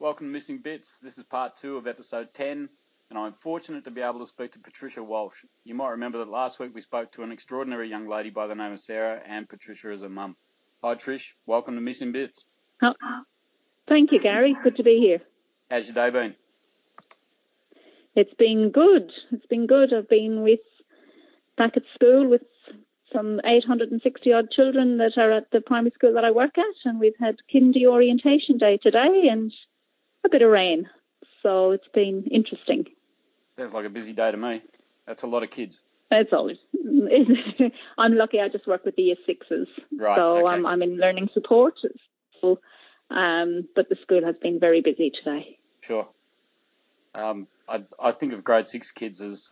Welcome to Missing Bits. This is part 2 of episode 10, and I'm fortunate to be able to speak to Patricia Walsh. You might remember that last week we spoke to an extraordinary young lady by the name of Sarah, and Patricia is a mum. Hi Trish, welcome to Missing Bits. Oh, thank you Gary, good to be here. How's your day been? It's been good. I've been back at school with some 860 odd children that are at the primary school that I work at, and we've had kindy orientation day today and a bit of rain, so it's been interesting. Sounds like a busy day to me. That's a lot of kids. That's always. I'm lucky. I just work with the year sixes, right, so okay. I'm in learning support. So, but the school has been very busy today. Sure. I think of grade 6 kids as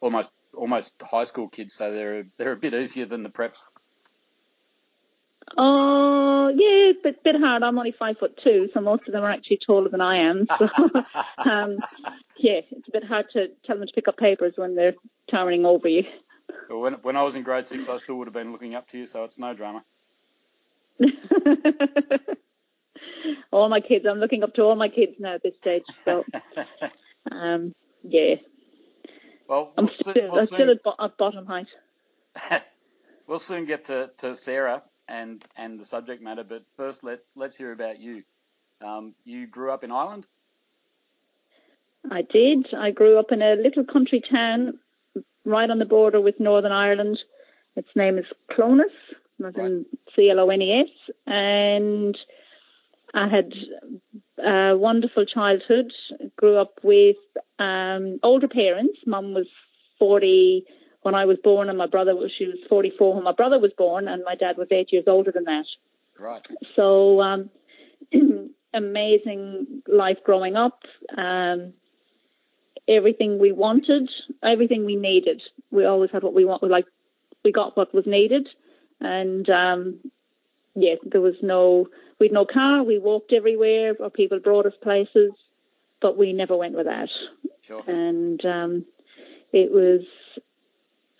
almost high school kids, so they're a bit easier than the preps. Oh yeah, but a bit hard. I'm only 5'2", so most of them are actually taller than I am. So yeah, it's a bit hard to tell them to pick up papers when they're towering over you. Well, when I was in grade 6, I still would have been looking up to you, so it's no drama. All my kids, I'm looking up to all my kids now at this stage. So yeah. Well, I'm still at bottom height. We'll soon get to Sarah and the subject matter, but first let's hear about you. You grew up in Ireland? I did. I grew up in a little country town right on the border with Northern Ireland. Its name is Clonus, as in Clones, and I had a wonderful childhood. Grew up with older parents. Mum was 40 when I was born, and she was 44 when my brother was born, and my dad was 8 years older than that. Right. So amazing life growing up. Everything we wanted, everything we needed. We always had what we wanted. Like we got what was needed, and yeah, there was no. We had no car. We walked everywhere, or people brought us places, but we never went without. Sure. And it was.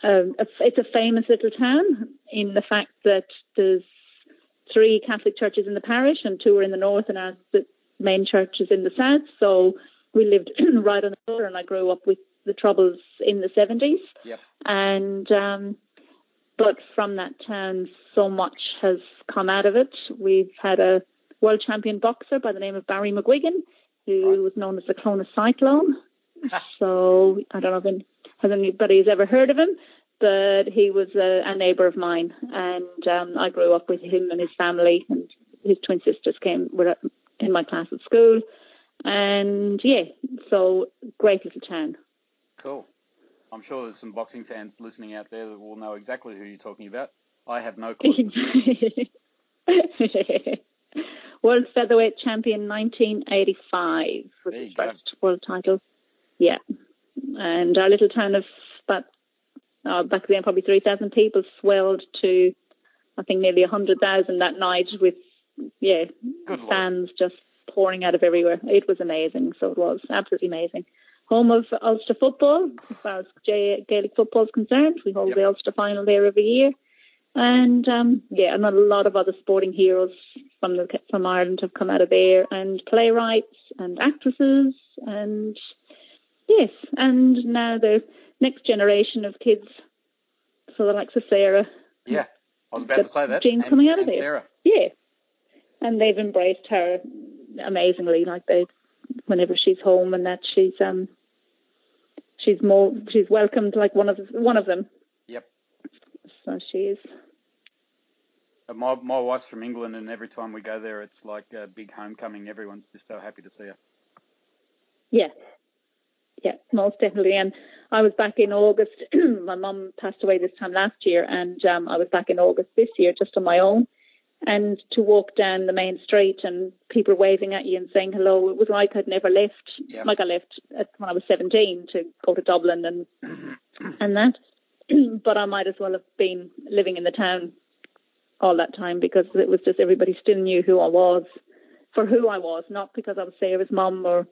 It's a famous little town in the fact that there's 3 Catholic churches in the parish, and 2 are in the north, and our the main church is in the south. So we lived right on the border, and I grew up with the troubles in the 70s. Yep. And but from that town, so much has come out of it. We've had a world champion boxer by the name of Barry McGuigan, who was known as the Clones Cyclone. So I don't know if has anybody's ever heard of him, but he was a neighbour of mine, and I grew up with him and his family, and his twin sisters were in my class at school, and yeah, so great little town. Cool. I'm sure there's some boxing fans listening out there that will know exactly who you're talking about. I have no clue. World featherweight champion 1985 was his first world title. Yeah. And our little town of back then probably 3,000 people swelled to I think nearly 100,000 that night with fans just pouring out of everywhere. It was amazing. So it was absolutely amazing. Home of Ulster football as far as Gaelic football is concerned. We hold the Ulster final there every year, and and a lot of other sporting heroes from Ireland have come out of there, and playwrights and actresses and. Yes, and now the next generation of kids, so the likes of Sarah. Yeah, I was about to say that. Jean coming out of there. Sarah. Yeah, and they've embraced her amazingly. Like whenever she's home and that, she's welcomed like one of them. Yep. So she is. My wife's from England, and every time we go there, it's like a big homecoming. Everyone's just so happy to see her. Yeah. Yeah, most definitely. And I was back in August. My mum passed away this time last year, and I was back in August this year just on my own. And to walk down the main street and people waving at you and saying hello, it was like I'd never left. Yeah. Like I left when I was 17 to go to Dublin and that. But I might as well have been living in the town all that time, because it was just everybody still knew who I was for who I was, not because I was Sarah's mum or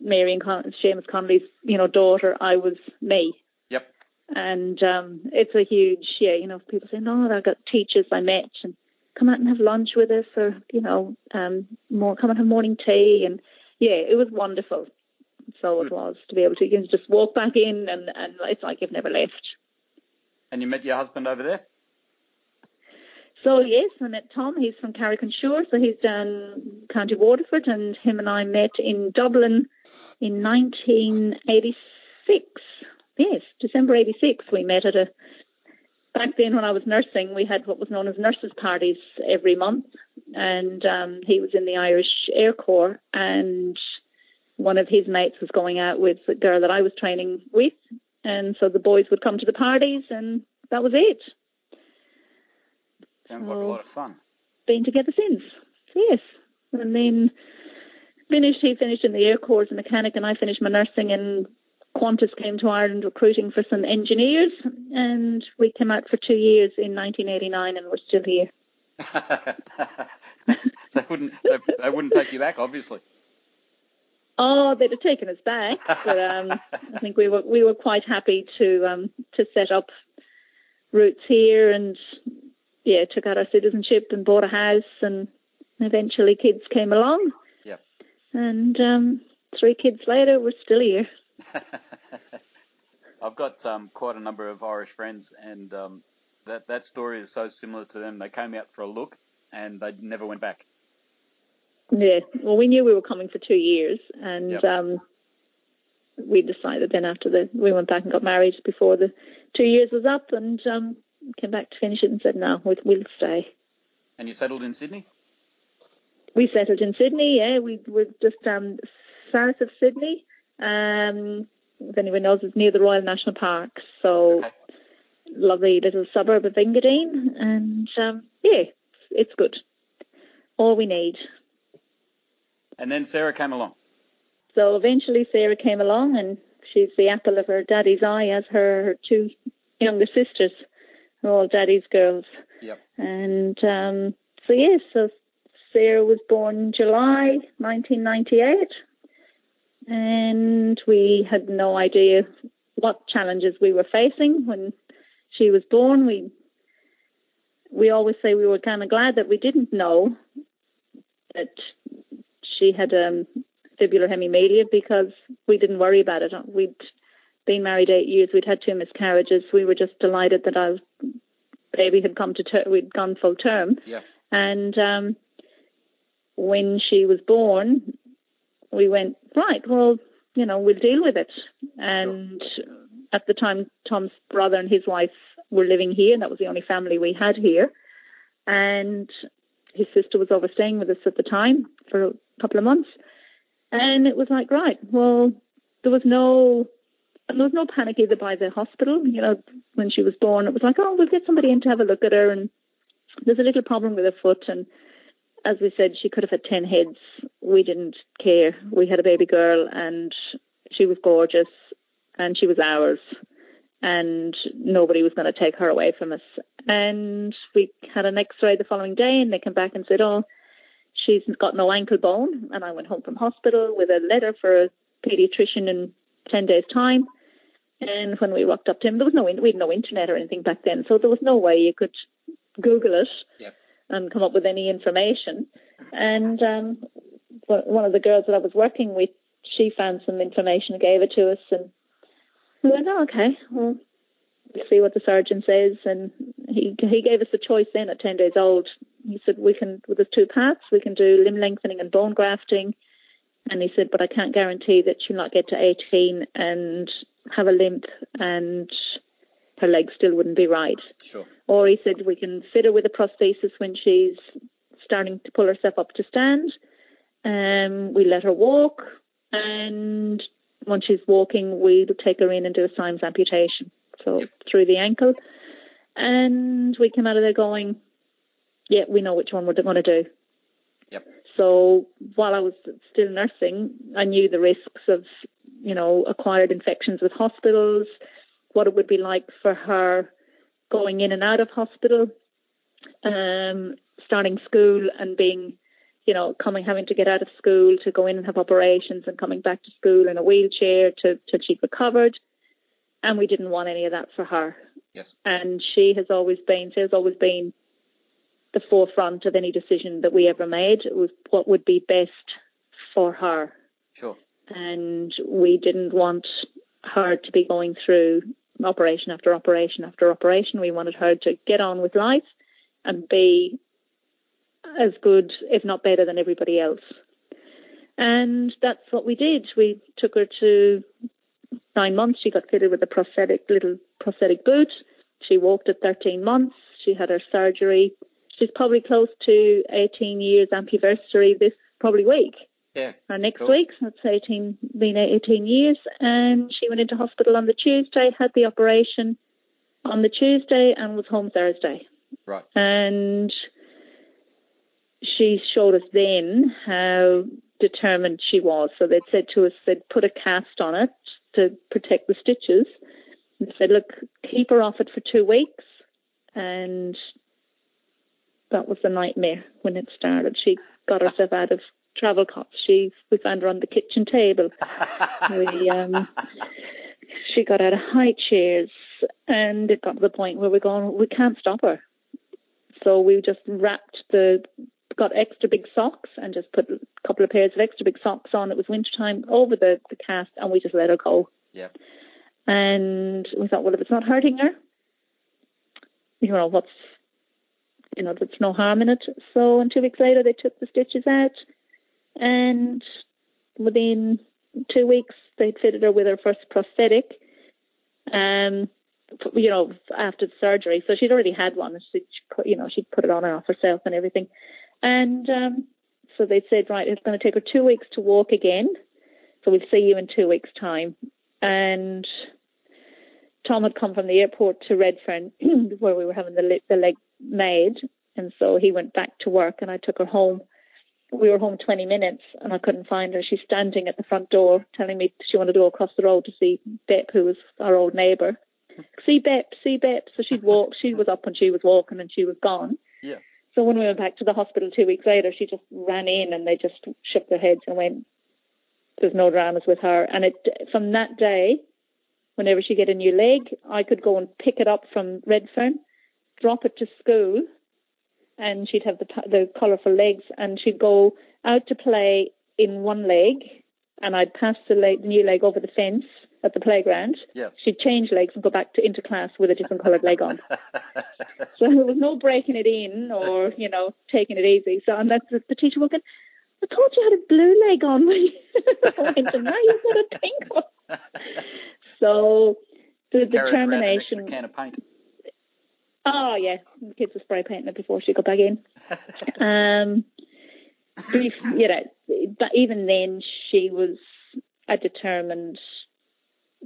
Mary and Seamus Connolly's, daughter. I was me. Yep. And it's a huge, people say, no, I got teachers I met, and come out and have lunch with us, or, you know, more come and have morning tea. And yeah, it was wonderful. So it was to be able to, you know, just walk back in and it's like you've never left. And you met your husband over there? So, yes, I met Tom. He's from Carrick-on-Suir, so he's down County Waterford, and him and I met in Dublin in 1986. Yes, December 86 we met at a... Back then when I was nursing, we had what was known as nurses' parties every month, and he was in the Irish Air Corps, and one of his mates was going out with the girl that I was training with, and so the boys would come to the parties, and that was it. Sounds like a lot of fun. Been together since, yes. And then he finished in the Air Corps as a mechanic, and I finished my nursing, and Qantas came to Ireland recruiting for some engineers, and we came out for 2 years in 1989, and we're still here. They wouldn't take you back, obviously. Oh, they'd have taken us back, but I think we were quite happy to set up roots here, and yeah, took out our citizenship and bought a house, and eventually kids came along. Yeah. And 3 kids later, we're still here. I've got quite a number of Irish friends, and that story is so similar to them. They came out for a look, and they never went back. Yeah. Well, we knew we were coming for 2 years, and yep. We decided then after we went back and got married before the 2 years was up, and... came back to finish it and said, no, we'll stay. And you settled in Sydney? We settled in Sydney, yeah. We were just south of Sydney. If anyone knows, it's near the Royal National Park. So okay. Lovely little suburb of Ingadine. And, yeah, it's good. All we need. And then Sarah came along. So eventually Sarah came along, and she's the apple of her daddy's eye, as her 2 younger sisters. All daddy's girls. Yep. And so, yes, so Sarah was born in July 1998, and we had no idea what challenges we were facing when she was born. We always say we were kind of glad that we didn't know that she had fibular hemimelia, because we didn't worry about it. We'd been married 8 years, we'd had 2 miscarriages. We were just delighted that our baby had come to we'd gone full term. Yeah. And when she was born, we went, right, well, you know, we'll deal with it. And sure. At the time, Tom's brother and his wife were living here, and that was the only family we had here. And his sister was overstaying with us at the time for a couple of months. And it was like, right, well, there was no panic either by the hospital. You know, when she was born, it was like, oh, we'll get somebody in to have a look at her. And there's a little problem with her foot. And as we said, she could have had 10 heads. We didn't care. We had a baby girl, and she was gorgeous, and she was ours, and nobody was going to take her away from us. And we had an x-ray the following day, and they came back and said, oh, she's got no ankle bone. And I went home from hospital with a letter for a paediatrician in 10 days' time. And when we rocked up to him, we had no internet or anything back then, so there was no way you could Google it. Yep. And come up with any information. And one of the girls that I was working with, she found some information and gave it to us. And we went, oh, okay, well, we'll see what the surgeon says. And he gave us a choice then at 10 days old. He said, there's 2 paths. We can do limb lengthening and bone grafting. And he said, but I can't guarantee that she'll not get to 18 and have a limp and her legs still wouldn't be right. Sure. Or he said, we can fit her with a prosthesis when she's starting to pull herself up to stand. We let her walk. And once she's walking, we'll take her in and do a Syme's amputation. So yep. Through the ankle. And we came out of there going, yeah, we know which one we're going to do. Yep. So while I was still nursing, I knew the risks of, you know, acquired infections with hospitals, what it would be like for her going in and out of hospital, starting school and being, you know, having to get out of school to go in and have operations and coming back to school in a wheelchair till she recovered. And we didn't want any of that for her. Yes. And she has always been the forefront of any decision that we ever made. It was what would be best for her. Sure. And we didn't want her to be going through operation after operation after operation. We wanted her to get on with life and be as good, if not better, than everybody else. And that's what we did. We took her to 9 months. She got fitted with a little prosthetic boot. She walked at 13 months. She had her surgery. She's probably close to 18 years anniversary this probably week. Yeah. Or next week. So it's been 18 years. And she went into hospital on the Tuesday, had the operation on the Tuesday, and was home Thursday. Right. And she showed us then how determined she was. So they'd said to us, they'd put a cast on it to protect the stitches. They said, look, keep her off it for 2 weeks. And that was the nightmare when it started. She got herself out of travel cots. We found her on the kitchen table. She got out of high chairs, and it got to the point where we're going, we can't stop her. So we just got extra big socks and just put a couple of pairs of extra big socks on. It was wintertime, over the cast, and we just let her go. Yeah. And we thought, well, if it's not hurting her, there's no harm in it. So, and 2 weeks later, they took the stitches out, and within 2 weeks, they fitted her with her first prosthetic, after the surgery. So she'd already had one. She'd put it on and off herself and everything. And so they said, right, it's going to take her 2 weeks to walk again. So we'll see you in 2 weeks' time. And Tom had come from the airport to Redfern where we were having the leg made, and so he went back to work, and I took her home. We were home 20 minutes, and I couldn't find her. She's standing at the front door telling me she wanted to go across the road to see Bep, who was our old neighbour. See Bep. So she'd walked. She was up and she was walking, and she was gone. Yeah. So when we went back to the hospital 2 weeks later, she just ran in, and they just shook their heads and went, there's no dramas with her. And from that day, whenever she get a new leg, I could go and pick it up from Redfern, drop it to school, and she'd have the colourful legs, and she'd go out to play in one leg, and I'd pass the new leg over the fence at the playground. Yeah. She'd change legs and go back into class with a different coloured leg on. So there was no breaking it in or, taking it easy. So, and that's the teacher walking, I thought you had a blue leg on when you went, and now you've got a pink one. So the determination. Can of paint. Oh yeah, the kids were spray painting it before she got back in. But even then, she was a determined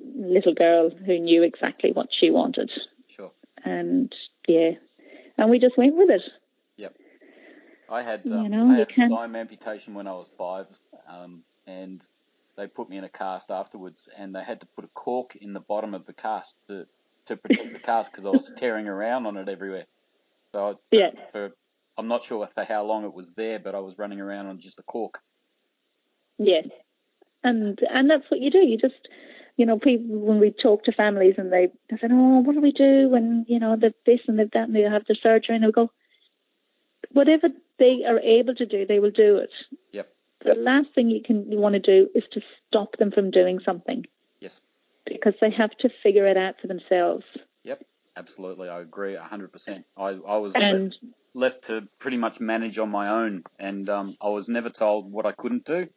little girl who knew exactly what she wanted. Sure. And we just went with it. Yep. I had Syme's amputation when I was 5, and they put me in a cast afterwards, and they had to put a cork in the bottom of the cast to protect the cast because I was tearing around on it everywhere. So I'm not sure for how long it was there, but I was running around on just a cork. Yeah, and that's what you do. You just, people, when we talk to families and they say, oh, what do we do when, they've this and they've that and they have the surgery, and they'll go, whatever they are able to do, they will do it. Yep. The last thing you want to do is to stop them from doing something. Yes. Because they have to figure it out for themselves. Yep, absolutely. I agree 100%. I was left to pretty much manage on my own, and I was never told what I couldn't do.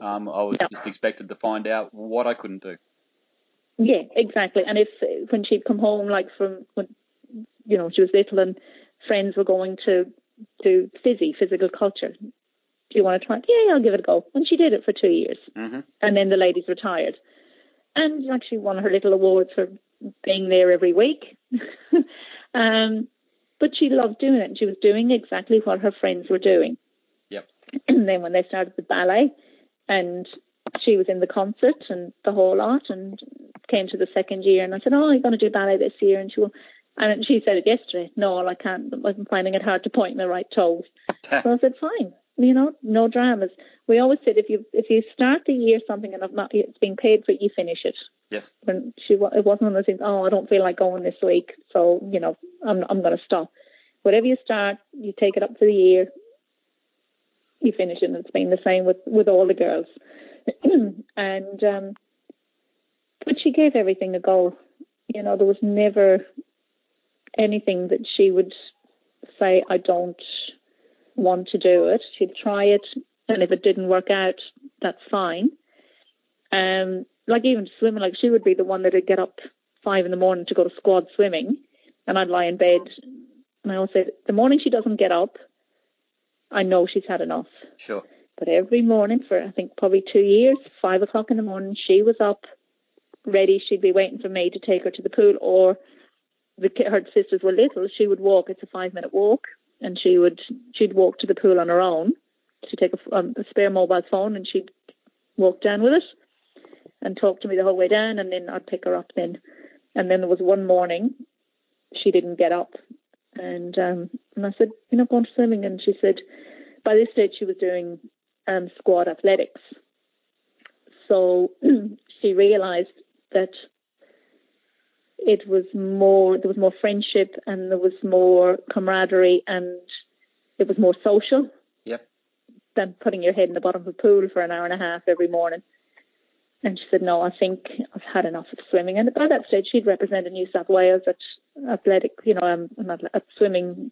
I was just expected to find out what I couldn't do. Yeah, exactly. And when she'd come home, like from when she was little and friends were going to do physical culture, do you want to try it? Yeah, I'll give it a go. And she did it for 2 years. Mm-hmm. And then the ladies retired. And actually won her little awards for being there every week. But she loved doing it. And she was doing exactly what her friends were doing. Yep. And then when they started the ballet, and she was in the concert and the whole lot, and came to the second year, and I said, oh, you're going to do ballet this year? And she said it yesterday. No, I can't. I'm finding it hard to point my right toes. So I said, fine. No dramas. We always said if you start the year something and it's being paid for, you finish it. Yes. When it wasn't one of those things. Oh, I don't feel like going this week, so I'm going to stop. whatever you start, you take it up for the year, you finish it. And it's been the same with all the girls. And but she gave everything a go. You know, there was never anything that she would say, I don't want to do it. She'd try it, and if it didn't work out, that's fine. Like even swimming, like she would be the one that would get up 5 a.m. to go to squad swimming, and I'd lie in bed, and I always said, the morning she doesn't get up, I know she's had enough. Sure. But every morning for, I think, probably 2 years, 5 a.m, she was up, ready. She'd be waiting for me to take her to the pool, or her sisters were little, she would walk. It's a 5-minute walk, and she'd walk to the pool on her own. She'd take a spare mobile phone, and she'd walk down with it and talk to me the whole way down, and then I'd pick her up then. And then there was one morning she didn't get up, and I said, you're not going to swimming? And she said, by this stage she was doing squad athletics, so she realised that there was more friendship, and there was more camaraderie, and it was more social. Yep. Than putting your head in the bottom of a pool for an hour and a half every morning. And she said, no, I think I've had enough of swimming. And by that stage, she'd represented New South Wales at athletic, you know, at swimming,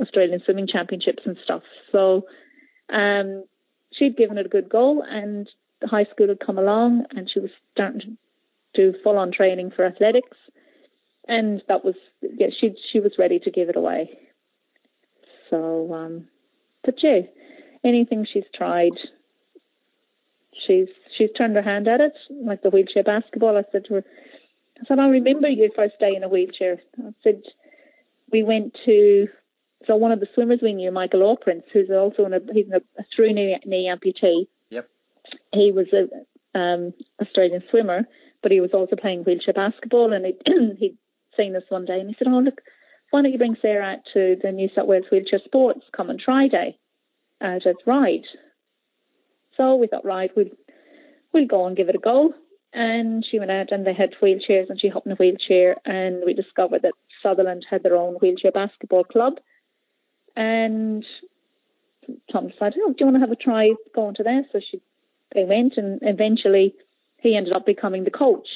Australian swimming championships and stuff. So she'd given it a good go, and the high school had come along, and she was starting to do full-on training for athletics. And that was, yeah, she was ready to give it away. So, but yeah, anything she's tried, she's turned her hand at it, like the wheelchair basketball. I said to her, I remember your first day in a wheelchair. I said, we went to, so one of the swimmers we knew, Michael Oprince, who's also he's a through knee amputee. Yep. He was a Australian swimmer, but he was also playing wheelchair basketball, and he'd seen us one day, and he said, oh, look, why don't you bring Sarah out to the New South Wales Wheelchair Sports Come and Try Day out at Ride? So we thought, right, we'll go and give it a go. And she went out, and they had wheelchairs, and she hopped in a wheelchair, and we discovered that Sutherland had their own wheelchair basketball club. And Tom decided, oh, do you want to have a try going to there? So they went, and eventually he ended up becoming the coach,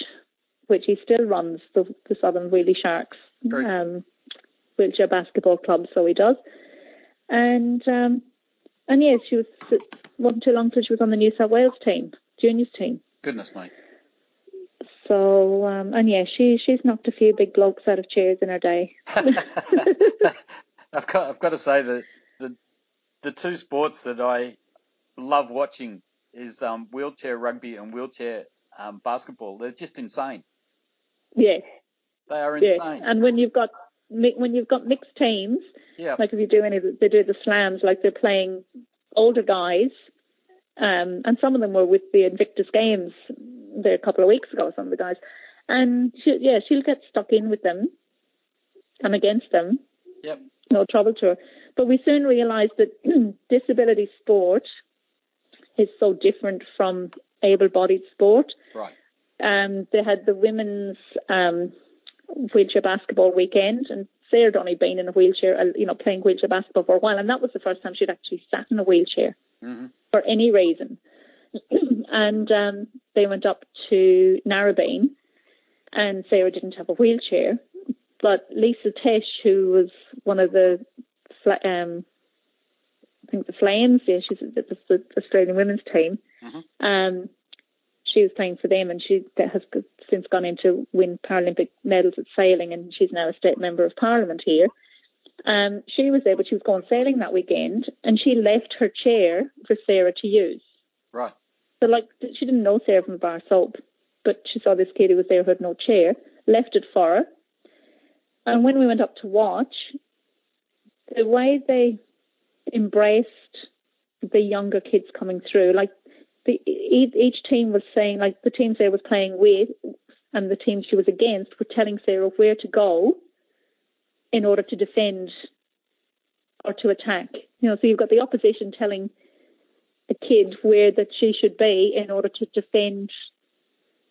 which he still runs the Southern Wheelie Sharks wheelchair basketball club, so he does. And yes, she was... wasn't too long till she was on the New South Wales team, juniors team. Goodness me. So, she's knocked a few big blokes out of chairs in her day. I've got to say that the two sports that I love watching is wheelchair rugby and wheelchair basketball. They're just insane. Yeah. They are insane. Yeah. And when you've got mixed teams, yeah. Like if you do they do the slams, like they're playing older guys, and some of them were with the Invictus Games there a couple of weeks ago, some of the guys, and she'll get stuck in with them and against them. Yep. No trouble to her. But we soon realised that disability sport is so different from able-bodied sport. Right. They had the women's wheelchair basketball weekend, and Sarah'd only been in a wheelchair, you know, playing wheelchair basketball for a while, and that was the first time she'd actually sat in a wheelchair for any reason. And they went up to Narrabeen, and Sarah didn't have a wheelchair, but Lisa Tesh, who was one of the, I think the Flames, yeah, she's the Australian women's team, she was playing for them, and she has since gone in to win Paralympic medals at sailing, and she's now a state member of Parliament here. She was there, but she was going sailing that weekend, and she left her chair for Sarah to use. Right. So, like, she didn't know Sarah from a bar soap, but she saw this kid who was there who had no chair, left it for her. And when we went up to watch, the way they embraced the younger kids coming through, like, each team was saying, like the team Sarah was playing with and the team she was against were telling Sarah where to go in order to defend or to attack. You know, so you've got the opposition telling the kid where that she should be in order to defend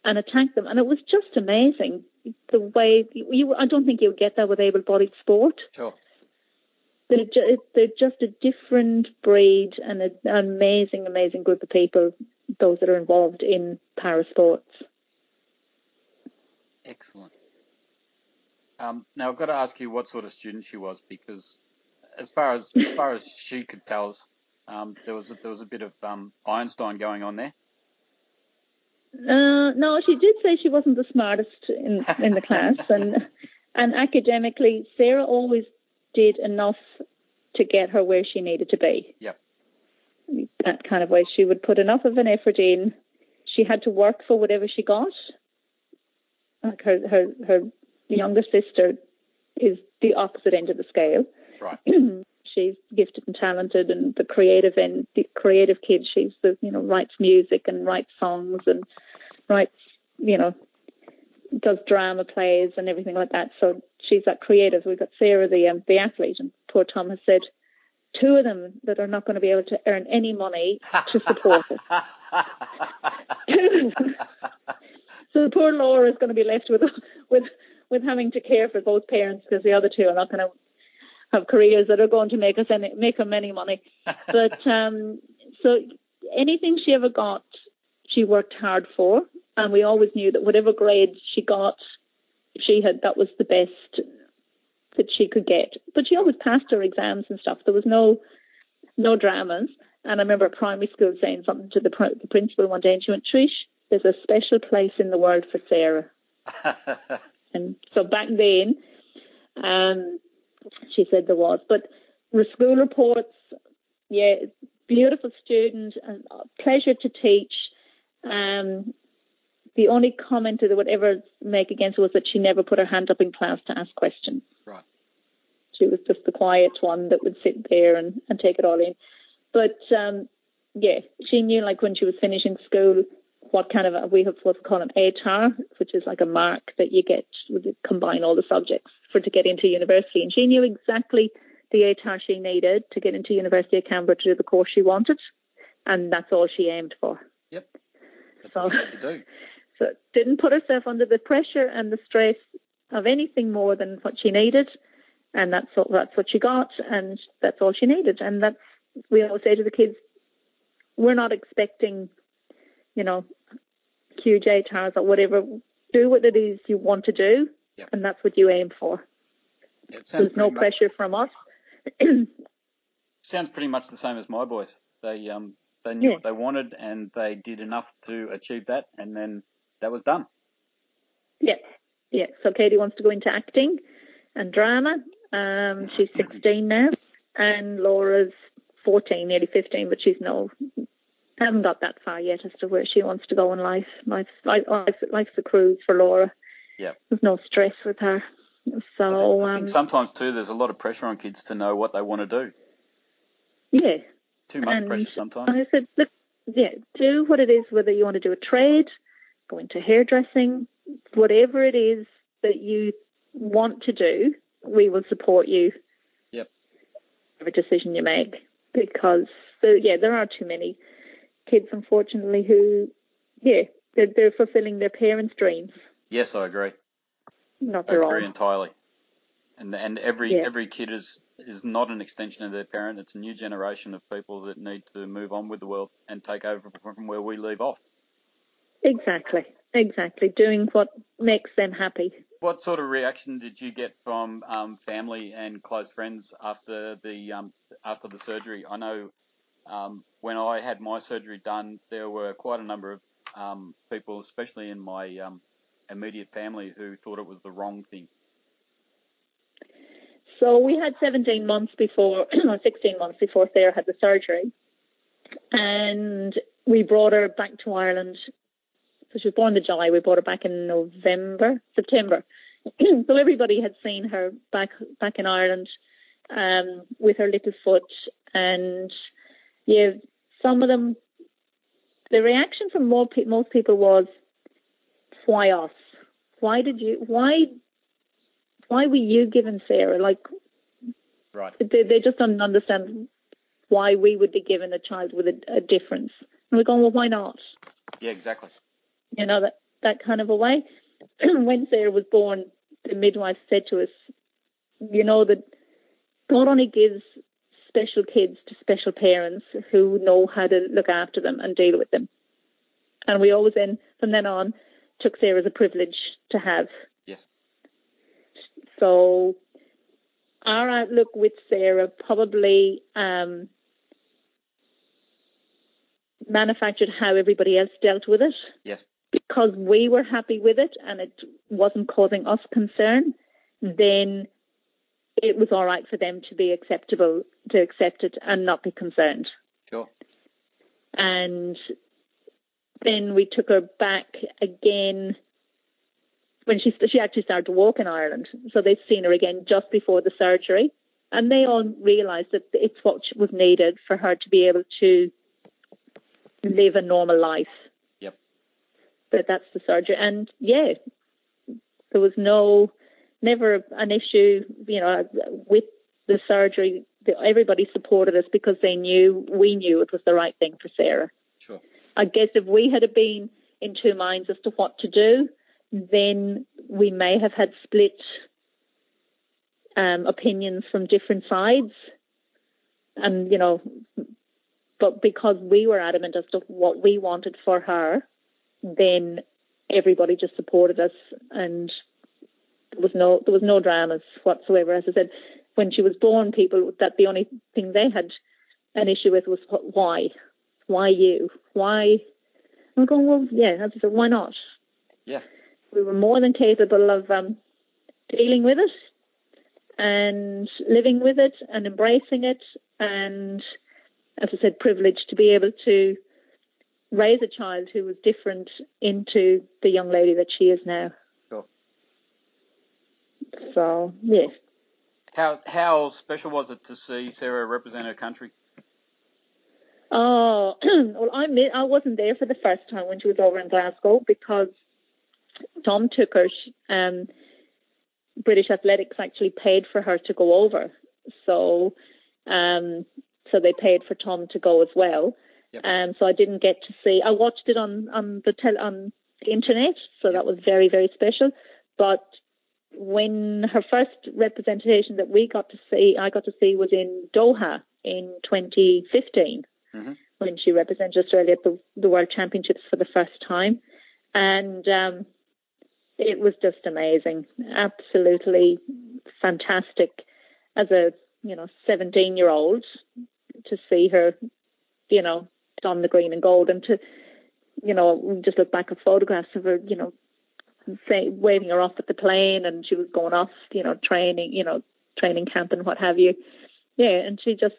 and attack them. And it was just amazing the way I don't think you'll get that with able-bodied sport. Sure. They're just a different breed and an amazing, amazing group of people, those that are involved in para sports. Excellent. Now I've got to ask you what sort of student she was, because as far as she could tell us, there was a bit of Einstein going on there. No, she did say she wasn't the smartest in the class, and academically, Sarah always did enough to get her where she needed to be. Yep. That kind of way, she would put enough of an effort in. She had to work for whatever she got. Like her younger sister is the opposite end of the scale. Right. She's gifted and talented, and the creative kid. She's writes music and writes songs and writes, does drama plays and everything like that. So she's that creative. We've got Sarah, the athlete, and poor Tom has said two of them that are not going to be able to earn any money to support us. So the poor Laura is going to be left with having to care for both parents, because the other two are not going to have careers that are going to make them any money. But so anything she ever got, she worked hard for, and we always knew that whatever grade she got, that was the best that she could get. But she always passed her exams and stuff. There was no dramas. And I remember at primary school saying something to the principal one day, and she went, "Trish, there's a special place in the world for Sarah." And so back then, she said there was. But school reports, yeah, beautiful student, and pleasure to teach. The only comment that I would ever make against her was that she never put her hand up in class to ask questions. Right. She was just the quiet one that would sit there and take it all in. But, she knew, like, when she was finishing school, what kind of we have what's called an ATAR, which is like a mark that you get to combine all the subjects to get into university. And she knew exactly the ATAR she needed to get into University of Canberra to do the course she wanted, and that's all she aimed for. Yep, that's all she had to do. So didn't put herself under the pressure and the stress of anything more than what she needed, and that's what she got, and that's all she needed. And that's, we always say to the kids, we're not expecting, huge ATARs or whatever. Do what it is you want to do, yep, and that's what you aim for. Yeah, there's no pressure from us. Sounds pretty much the same as my boys. They knew what they wanted, and they did enough to achieve that, and then that was done. Yeah. So Katie wants to go into acting and drama. She's 16 now, and Laura's 14, nearly 15, but I haven't got that far yet as to where she wants to go in life. Life's a cruise for Laura. Yeah. There's no stress with her. So I think sometimes too there's a lot of pressure on kids to know what they want to do. Yeah. Too much pressure sometimes. I said, look, do what it is, whether you want to do a trade, go into hairdressing, whatever it is that you want to do, we will support you. Yep. Every decision you make, because there are too many kids, unfortunately, who, they're fulfilling their parents' dreams. Yes, I agree. Not their own. I agree entirely. And every kid is not an extension of their parent. It's a new generation of people that need to move on with the world and take over from where we leave off. Exactly. Doing what makes them happy. What sort of reaction did you get from family and close friends after the surgery? I know. When I had my surgery done, there were quite a number of people, especially in my immediate family, who thought it was the wrong thing. So we had 16 months before Sarah had the surgery, and we brought her back to Ireland. So she was born in July. We brought her back in September. So everybody had seen her back in Ireland with her little foot, and... yeah, some of them, the reaction from most people was, why us? Why were you given Sarah? Like, right. They just don't understand why we would be given a child with a difference. And we're going, well, why not? Yeah, exactly. That kind of a way. When Sarah was born, the midwife said to us, God only gives special kids to special parents who know how to look after them and deal with them. And we always then, from then on, took Sarah as a privilege to have. Yes. So our outlook with Sarah probably manufactured how everybody else dealt with it. Yes. Because we were happy with it and it wasn't causing us concern, then it was all right for them to be acceptable, to accept it and not be concerned. Sure. And then we took her back again when she actually started to walk in Ireland. So they'd seen her again just before the surgery. And they all realised that it's what was needed for her to be able to live a normal life. Yep. But that's the surgery. And, yeah, there was never an issue, you know, with the surgery. Everybody supported us because we knew it was the right thing for Sarah. Sure. I guess if we had been in two minds as to what to do, then we may have had split opinions from different sides. And, you know, but because we were adamant as to what we wanted for her, then everybody just supported us, and there was no dramas whatsoever. As I said, when she was born, people, that the only thing they had an issue with was why you? I'm going, well, yeah, as I said, why not? Yeah. We were more than capable of dealing with it and living with it and embracing it, and, as I said, privileged to be able to raise a child who was different into the young lady that she is now. Sure. So, yes. How special was it to see Sarah represent her country? Oh, well, I wasn't there for the first time when she was over in Glasgow because Tom took her. British Athletics actually paid for her to go over. So they paid for Tom to go as well. Yep. So I didn't get to see. I watched it on the internet, so that was very, very special. But when her first representation that I got to see was in Doha in 2015, mm-hmm. when she represented Australia at the World Championships for the first time. And it was just amazing, absolutely fantastic as a 17-year-old to see her, don the green and gold, and to, just look back at photographs of her, waving her off at the plane, and she was going off, training camp and what have you. Yeah, and she just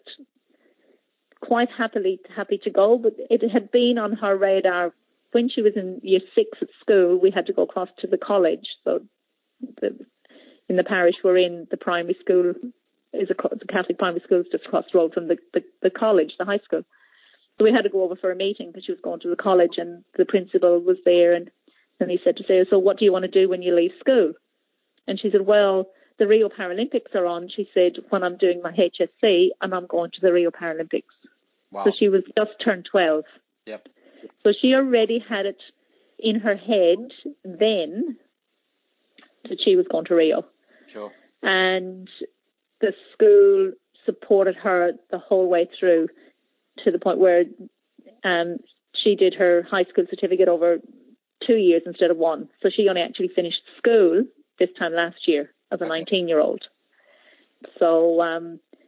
quite happy to go, but it had been on her radar when she was in year 6 at school. We had to go across to the college, so in the parish we're in, the primary school is the Catholic primary school is just across the road from the college, the high school. So we had to go over for a meeting because she was going to the college, and the principal was there, and then he said to Sarah, "So what do you want to do when you leave school?" And she said, "Well, the Rio Paralympics are on," she said, "when I'm doing my HSC, and I'm going to the Rio Paralympics." Wow. So she was just turned 12. Yep. So she already had it in her head then that she was going to Rio. Sure. And the school supported her the whole way through, to the point where she did her high school certificate over 2 years instead of 1. So she only actually finished school this time last year as a 19-year-old. So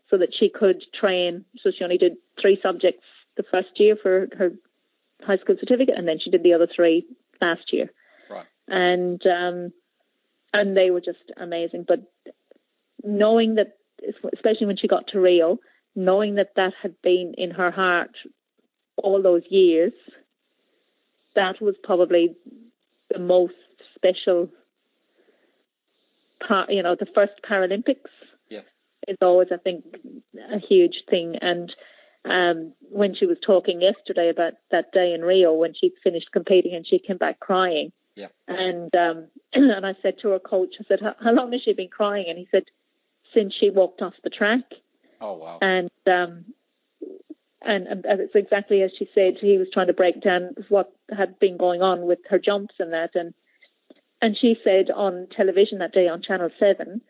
so that she could train. So she only did 3 subjects the first year for her high school certificate, and then she did the other 3 last year. Right. And they were just amazing. But knowing that, especially when she got to Rio, knowing that had been in her heart all those years, that was probably the most special part. The first Paralympics is always, I think, a huge thing. And when she was talking yesterday about that day in Rio when she finished competing and she came back crying, and and I said to her coach, I said, "How long has she been crying?" And he said, "Since she walked off the track." Oh, wow. And it's exactly as she said. He was trying to break down what had been going on with her jumps and that. And she said on television that day on Channel 7,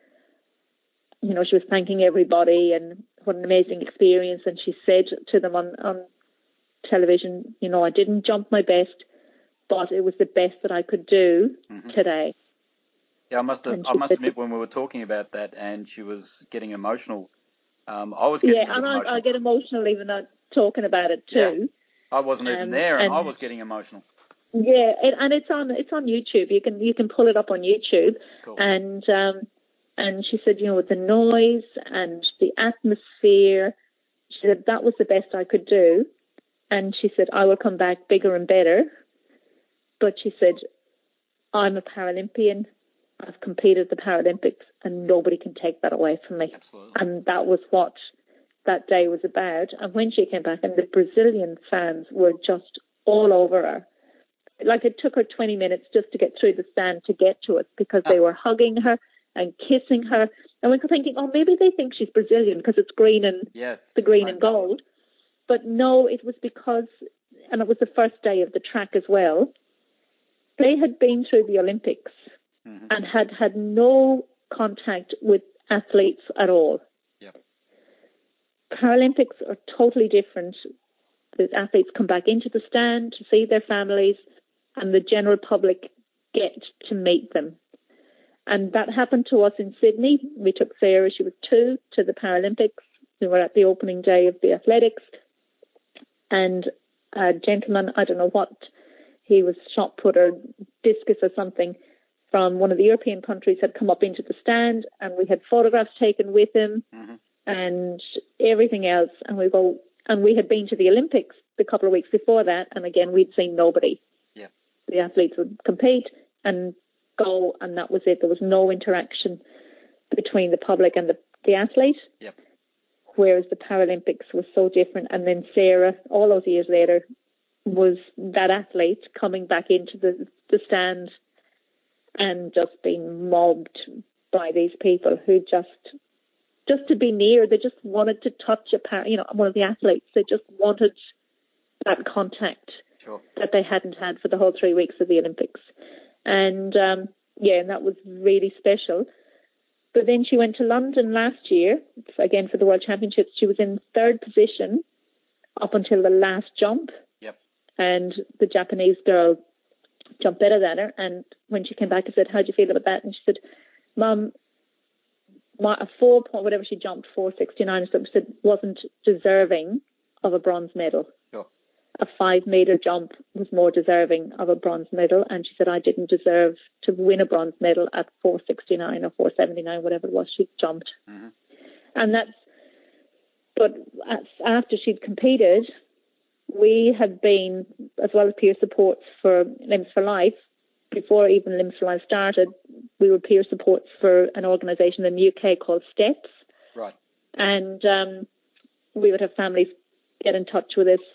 you know, she was thanking everybody and what an amazing experience. And she said to them on television, you know, I didn't jump my best, but it was the best that I could do today. Yeah, I must admit when we were talking about that and she was getting emotional. I was getting emotional. I get emotional even though talking about it too. Yeah. I wasn't even there and I was getting emotional. Yeah, and it's on YouTube. You can pull it up on YouTube. Cool. And she said, you know, with the noise and the atmosphere, she said that was the best I could do. And she said, I will come back bigger and better. But she said, I'm a Paralympian. I've competed the Paralympics and nobody can take that away from me. Absolutely. And that was what that day was about. And when she came back, and the Brazilian fans were just all over her. Like, it took her 20 minutes just to get through the stand to get to us because they were hugging her and kissing her. And we were thinking, oh, maybe they think she's Brazilian because it's green and the green and gold. But no, it was because, and it was the first day of the track as well, they had been through the Olympics and had no contact with athletes at all. Yep. Paralympics are totally different. The athletes come back into the stand to see their families and the general public get to meet them. And that happened to us in Sydney. We took Sarah, she was 2, to the Paralympics. We were at the opening day of the athletics. And a gentleman, I don't know what, he was shot put or discus or something, from one of the European countries had come up into the stand, and we had photographs taken with him and everything else. And we had been to the Olympics the couple of weeks before that, and again, we'd seen nobody. Yeah. The athletes would compete and go, and that was it. There was no interaction between the public and the athlete, whereas the Paralympics was so different. And then Sarah, all those years later, was that athlete coming back into the stand and just being mobbed by these people who just to be near, they just wanted to touch one of the athletes. They just wanted that contact that they hadn't had for the whole 3 weeks of the Olympics. And, and that was really special. But then she went to London last year, again for the World Championships. She was in third position up until the last jump. Yep. And the Japanese girl jumped better than her, and when she came back I said, how do you feel about that? And she said, Mum, a 4 point whatever she jumped, 4.69 or something, she said, wasn't deserving of a bronze medal. A 5 meter jump was more deserving of a bronze medal, and she said, I didn't deserve to win a bronze medal at 4.69 or 4.79, whatever it was she jumped. And but after she'd competed, we have been, as well as peer supports for Limbs for Life, before even Limbs for Life started, we were peer supports for an organisation in the UK called Steps. Right. And we would have families get in touch with us.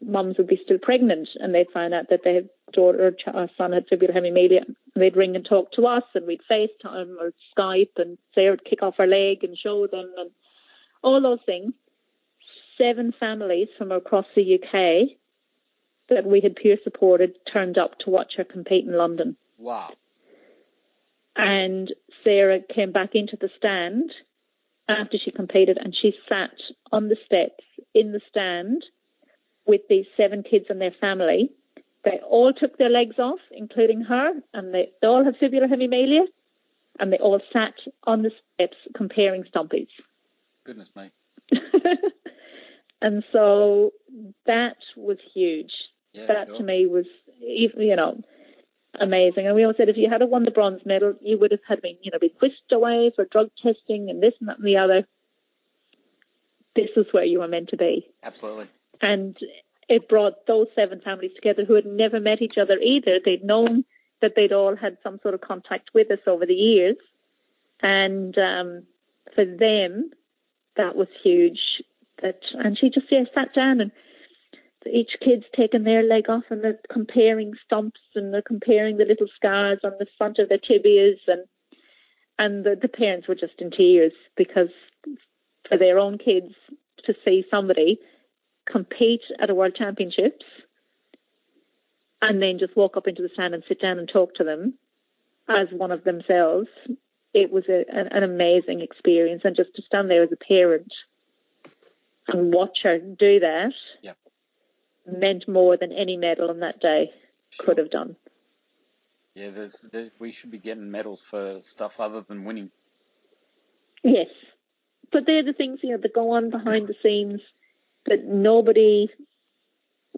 Mums would be still pregnant and they'd find out that their daughter or son had fibular hemimelia. They'd ring and talk to us, and we'd FaceTime or Skype, and Sarah would kick off her leg and show them and all those things. 7 families from across the UK that we had peer supported turned up to watch her compete in London. Wow. And Sarah came back into the stand after she competed, and she sat on the steps in the stand with these 7 kids and their family. They all took their legs off, including her, and they all have fibular hemimelia, and they all sat on the steps comparing stumpies. Goodness me. And so that was huge. Yeah, that to me was, amazing. And we all said, if you had won the bronze medal, you would have had been, be whisked away for drug testing and this and that and the other. This is where you were meant to be. Absolutely. And it brought those 7 families together who had never met each other either. They'd known that they'd all had some sort of contact with us over the years. And for them, that was huge. And she just sat down, and each kid's taken their leg off, and they're comparing stumps, and they're comparing the little scars on the front of their tibias, and the parents were just in tears, because for their own kids to see somebody compete at a World Championships and then just walk up into the stand and sit down and talk to them as one of themselves it was an amazing experience. And just to stand there as a parent and watch her do that meant more than any medal on that day could have done. Yeah, we should be getting medals for stuff other than winning. Yes. But they're the things, that go on behind the scenes that nobody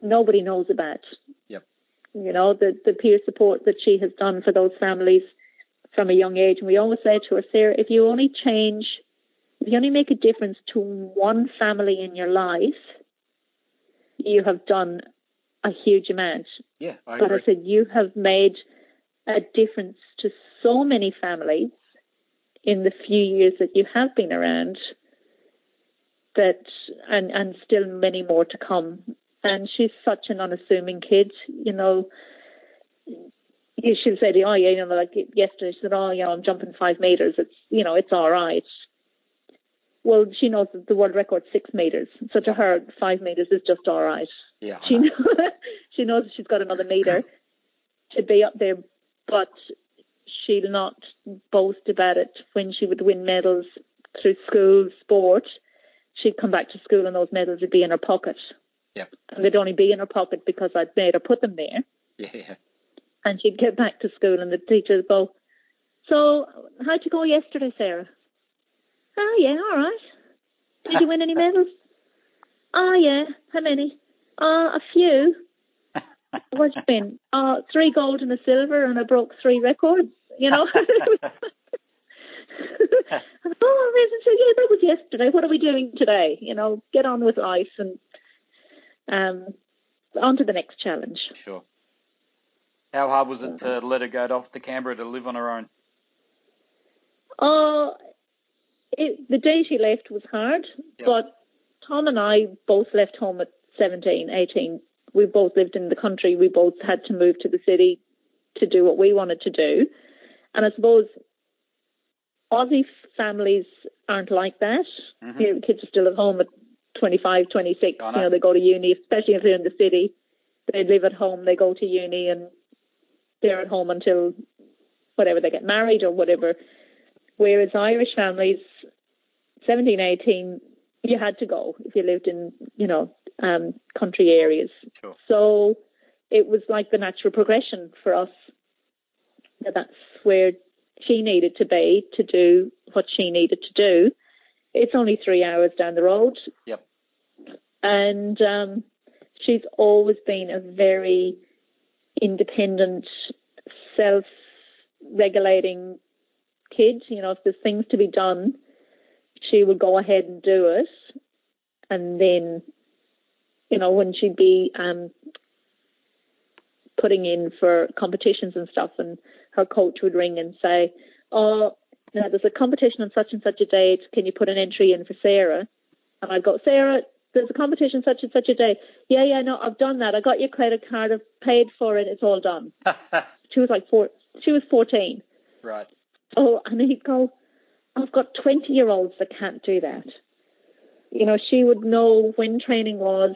knows about. Yep. The peer support that she has done for those families from a young age. And we always say to her, Sarah, if you only make a difference to one family in your life, you have done a huge amount. Yeah, I agree. But I said, you have made a difference to so many families in the few years that you have been around, and still many more to come. And she's such an unassuming kid, You should say, like yesterday, she said, I'm jumping 5 meters. It's, it's all right. Well, she knows that the world record's 6 meters. So to her, 5 meters is just all right. Yeah. She knows she's got another meter to be up there, but she'll not boast about it. When she would win medals through school sport, she'd come back to school and those medals would be in her pocket. Yeah. And they'd only be in her pocket because I'd made her put them there. Yeah. And she'd get back to school and the teacher would go, so how'd you go yesterday, Sarah? Oh, yeah, all right. Did you win any medals? Oh, yeah. How many? A few. Where'd you been? 3 gold and a silver, and I broke 3 records, that was yesterday. What are we doing today? Get on with life and on to the next challenge. Sure. How hard was it to let her go off to Canberra to live on her own? The day she left was hard, but Tom and I both left home at 17, 18. We both lived in the country. We both had to move to the city to do what we wanted to do. And I suppose Aussie families aren't like that. Mm-hmm. Kids are still at home at 25, 26. I know. They go to uni, especially if they're in the city. They live at home, they go to uni, and they're at home until whatever, they get married or whatever. Whereas Irish families, 17, 18, you had to go if you lived in, country areas. Sure. So it was like the natural progression for us. That's where she needed to be to do what she needed to do. It's only 3 hours down the road. Yep. And she's always been a very independent, self-regulating kid. If there's things to be done, she would go ahead and do it. And then, when she'd be putting in for competitions and stuff, and her coach would ring and say, there's a competition on such and such a date. Can you put an entry in for Sarah? And I'd go, Sarah, there's a competition such and such a day. Yeah, no, I've done that. I got your credit card. I've paid for it. It's all done. She was like 14. Right. Oh, and he'd go, I've got 20-year-olds that can't do that. She would know when training was.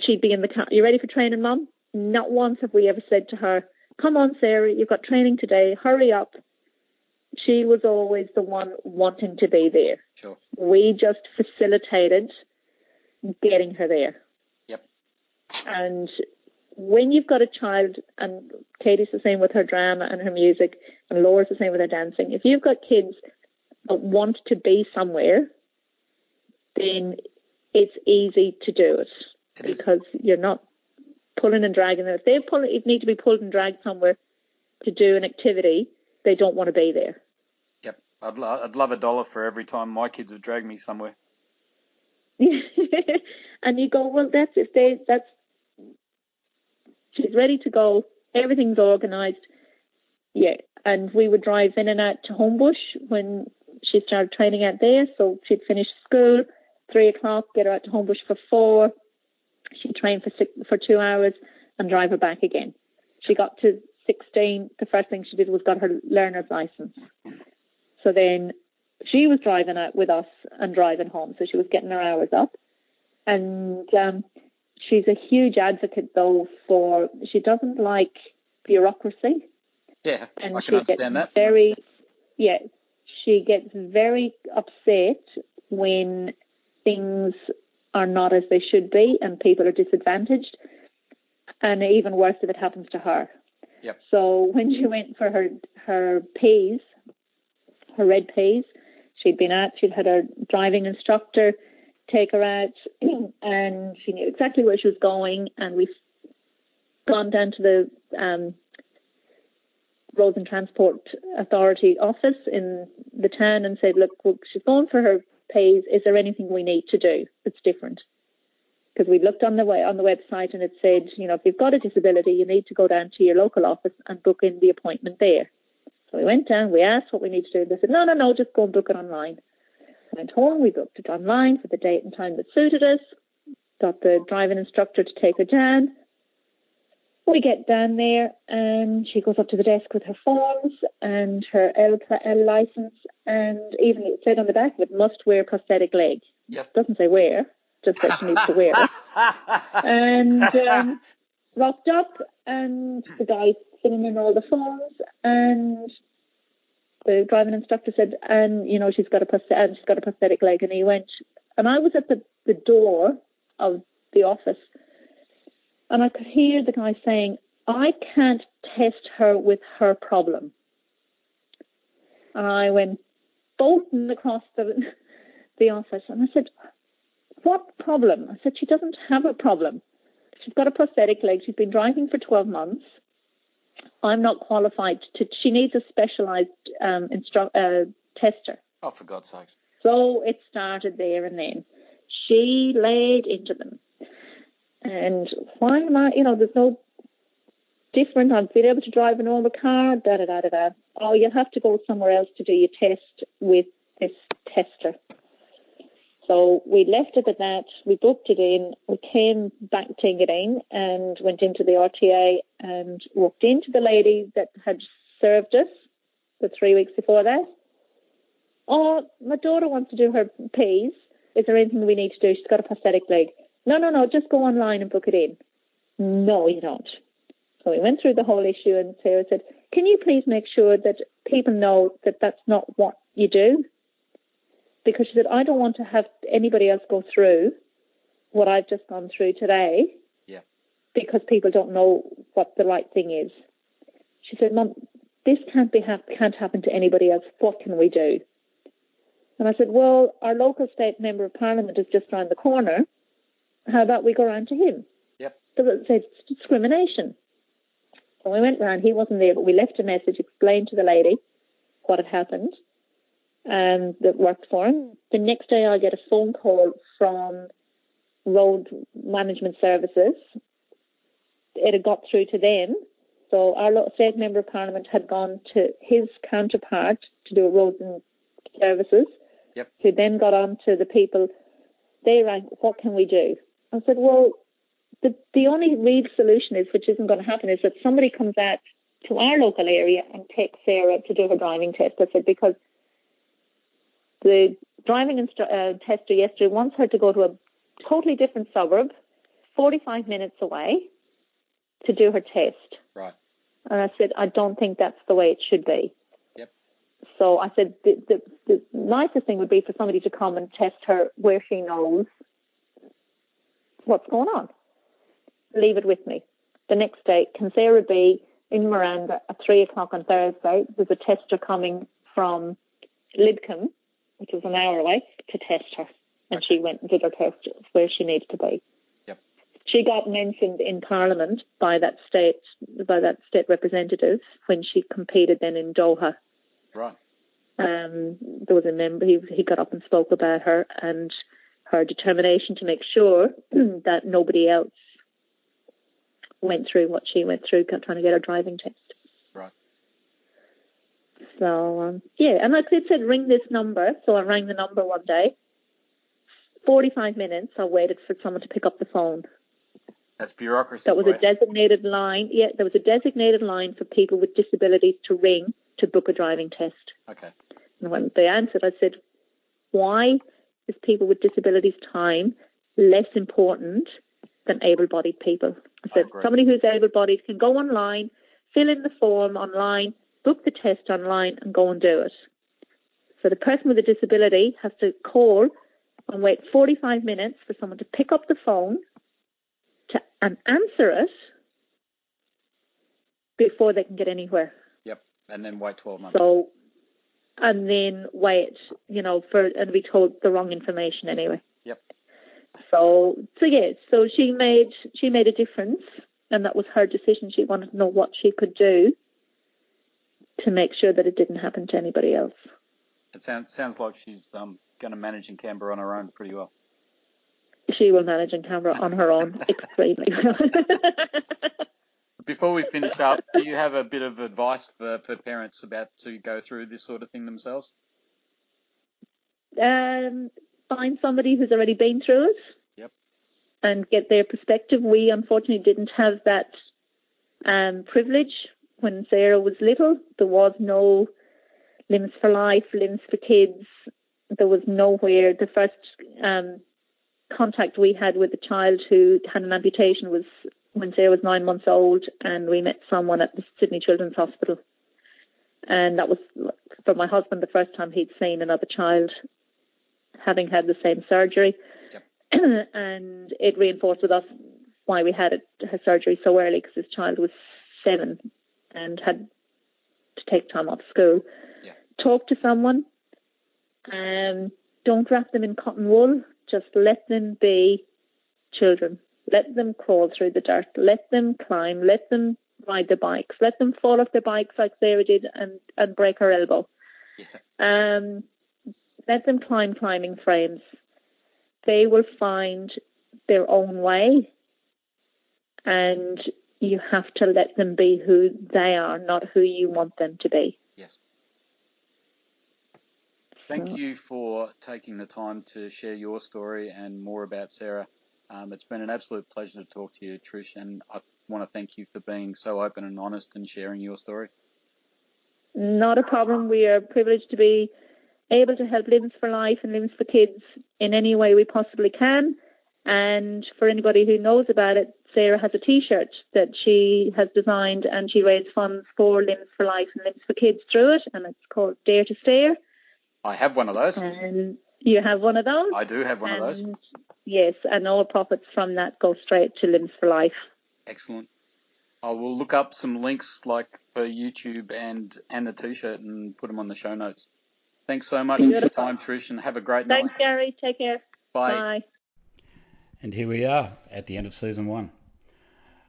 She'd be in the car. You ready for training, Mum? Not once have we ever said to her, come on, Sarah, you've got training today. Hurry up. She was always the one wanting to be there. Sure. We just facilitated getting her there. Yep. And when you've got a child, and Katie's the same with her drama and her music, and Laura's the same with her dancing, if you've got kids that want to be somewhere, then it's easy to do it. Because you're not pulling and dragging them. If they need to be pulled and dragged somewhere to do an activity, they don't want to be there. Yep. I'd love $1 for every time my kids have dragged me somewhere. And you go, well, she's ready to go, everything's organised. Yeah. And we would drive in and out to Homebush when she started training out there. So she'd finish school 3 o'clock, get her out to Homebush for 4. She'd train for 2 hours and drive her back again. She got to 16. The first thing she did was got her learner's licence. So then she was driving out with us and driving home, so she was getting her hours up. And she's a huge advocate, though, for she doesn't like bureaucracy. Yeah, and I can understand that. Very, yeah, she gets very upset when things are not as they should be and people are disadvantaged. And even worse if it happens to her. Yep. So when she went for her P's, her red P's, she'd had her driving instructor take her out, and she knew exactly where she was going. And we've gone down to the Roads and Transport Authority office in the town and said, look, she's going for her P's. Is there anything we need to do that's different? Because we looked on the website and it said, you know, if you've got a disability, you need to go down to your local office and book in the appointment there. So we went down, we asked what we need to do. And they said, no, just go and book it online. We went home, we booked it online for the date and time that suited us, got the driving instructor to take her down. We get down there and she goes up to the desk with her forms and her L license, and even it said on the back of it, must wear prosthetic leg. Yep. Doesn't say where. Just that she needs to wear it. And rocked up, and the guy's filling in all the forms, and the driving instructor said, and you know, she's got a prosthetic leg. And he went, and I was at the door of the office, and I could hear the guy saying, I can't test her with her problem. And I went bolting across the office, and I said, what problem? I said, she doesn't have a problem. She's got a prosthetic leg. She's been driving for 12 months. I'm not qualified to. She needs a specialised tester. Oh, for God's sakes. So it started there and then. She laid into them. And why am I, you know, there's no different. I've been able to drive a normal car, da-da-da-da-da. Oh, you'll have to go somewhere else to do your test with this tester. So we left it at that, we booked it in, we came back to Ingadine and went into the RTA and walked into the lady that had served us the 3 weeks before that. Oh, my daughter wants to do her P's. Is there anything we need to do? She's got a prosthetic leg. No, just go online and book it in. No, you don't. So we went through the whole issue, and Sarah said, can you please make sure that people know that that's not what you do? Because she said, I don't want to have anybody else go through what I've just gone through today. Yeah. Because people don't know what the right thing is. She said, Mum, this can't happen to anybody else. What can we do? And I said, well, our local state member of Parliament is just round the corner. How about we go round to him? Yep. Because it said it's discrimination. So we went round. He wasn't there, but we left a message, explained to the lady what had happened. That worked for him. The next day I get a phone call from Road Management Services. It had got through to them. So our state member of Parliament had gone to his counterpart to do a Roads and Services, yep. Who then got on to the people. They rang, what can we do? I said, well, the only real solution is, which isn't going to happen, is that somebody comes out to our local area and takes Sarah to do her driving test. I said, because the driving tester yesterday wants her to go to a totally different suburb, 45 minutes away, to do her test. Right. And I said, I don't think that's the way it should be. Yep. So I said, the nicest thing would be for somebody to come and test her where she knows what's going on. Leave it with me. The next day, can Sarah be in Miranda at 3 o'clock on Thursday? There's a tester coming from Lidcombe, which was an hour away, to test her. And okay. She went and did her test where she needed to be. Yep. She got mentioned in Parliament by that state representative when she competed then in Doha. Right. There was a member, he got up and spoke about her and her determination to make sure that nobody else went through what she went through, trying to get her driving test. So, and like it said, ring this number. So I rang the number one day. 45 minutes, I waited for someone to pick up the phone. That's bureaucracy. That was a designated line. Yeah, there was a designated line for people with disabilities to ring to book a driving test. Okay. And when they answered, I said, why is people with disabilities time less important than able-bodied people? I said, somebody who's able-bodied can go online, fill in the form online, book the test online and go and do it. So the person with a disability has to call and wait 45 minutes for someone to pick up the phone and answer it before they can get anywhere. Yep, and then wait 12 months. So, and then wait, you know, for and be told the wrong information anyway. Yep. So she made a difference, and that was her decision. She wanted to know what she could do to make sure that it didn't happen to anybody else. It sounds like she's going to manage in Canberra on her own pretty well. She will manage in Canberra on her own extremely well. Before we finish up, do you have a bit of advice for parents about to go through this sort of thing themselves? Find somebody who's already been through it. Yep. And get their perspective. We unfortunately didn't have that privilege when Sarah was little. There was no Limbs for Life, Limbs for Kids. There was nowhere. The first contact we had with a child who had an amputation was when Sarah was 9 months old, and we met someone at the Sydney Children's Hospital. And that was, for my husband, the first time he'd seen another child having had the same surgery. Yep. And it reinforced with us why we had her surgery so early, because his child was 7 and had to take time off school. Yeah. Talk to someone. Don't wrap them in cotton wool. Just let them be children. Let them crawl through the dirt. Let them climb. Let them ride the bikes. Let them fall off their bikes like Sarah did and break her elbow. Yeah. Let them climb climbing frames. They will find their own way, and you have to let them be who they are, not who you want them to be. Yes. Thank you for taking the time to share your story and more about Sarah. It's been an absolute pleasure to talk to you, Trish, and I want to thank you for being so open and honest and sharing your story. Not a problem. We are privileged to be able to help Limbs for Life and Limbs for Kids in any way we possibly can. And for anybody who knows about it, Sarah has a T-shirt that she has designed, and she raised funds for Limbs for Life and Limbs for Kids through it, and it's called Dare to Stare. I have one of those. And you have one of those? I do have one of those. Yes, and all profits from that go straight to Limbs for Life. Excellent. I will look up some links like for YouTube and the T-shirt and put them on the show notes. Thanks so much for your time, Trish, and have a great night. Thanks, Gary. Take care. Bye. And here we are at the end of Season 1.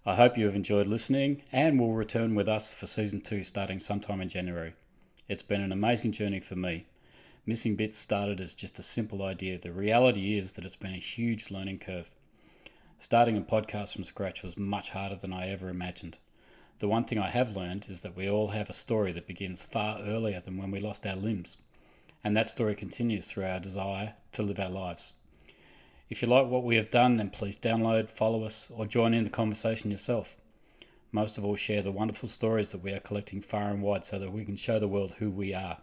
I hope you have enjoyed listening and will return with us for Season 2 starting sometime in January. It's been an amazing journey for me. Missing Bits started as just a simple idea. The reality is that it's been a huge learning curve. Starting a podcast from scratch was much harder than I ever imagined. The one thing I have learned is that we all have a story that begins far earlier than when we lost our limbs. And that story continues through our desire to live our lives. If you like what we have done, then please download, follow us, or join in the conversation yourself. Most of all, share the wonderful stories that we are collecting far and wide so that we can show the world who we are.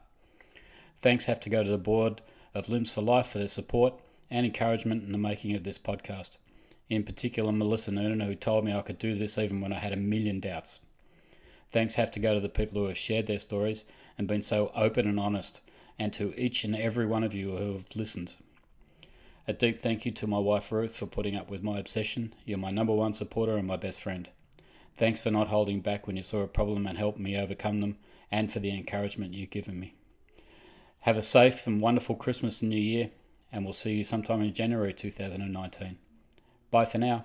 Thanks have to go to the board of Limbs for Life for their support and encouragement in the making of this podcast. In particular, Melissa Noonan, who told me I could do this even when I had 1,000,000 doubts. Thanks have to go to the people who have shared their stories and been so open and honest, and to each and every one of you who have listened. A deep thank you to my wife Ruth for putting up with my obsession. You're my number one supporter and my best friend. Thanks for not holding back when you saw a problem and helped me overcome them, and for the encouragement you've given me. Have a safe and wonderful Christmas and New Year, and we'll see you sometime in January 2019. Bye for now.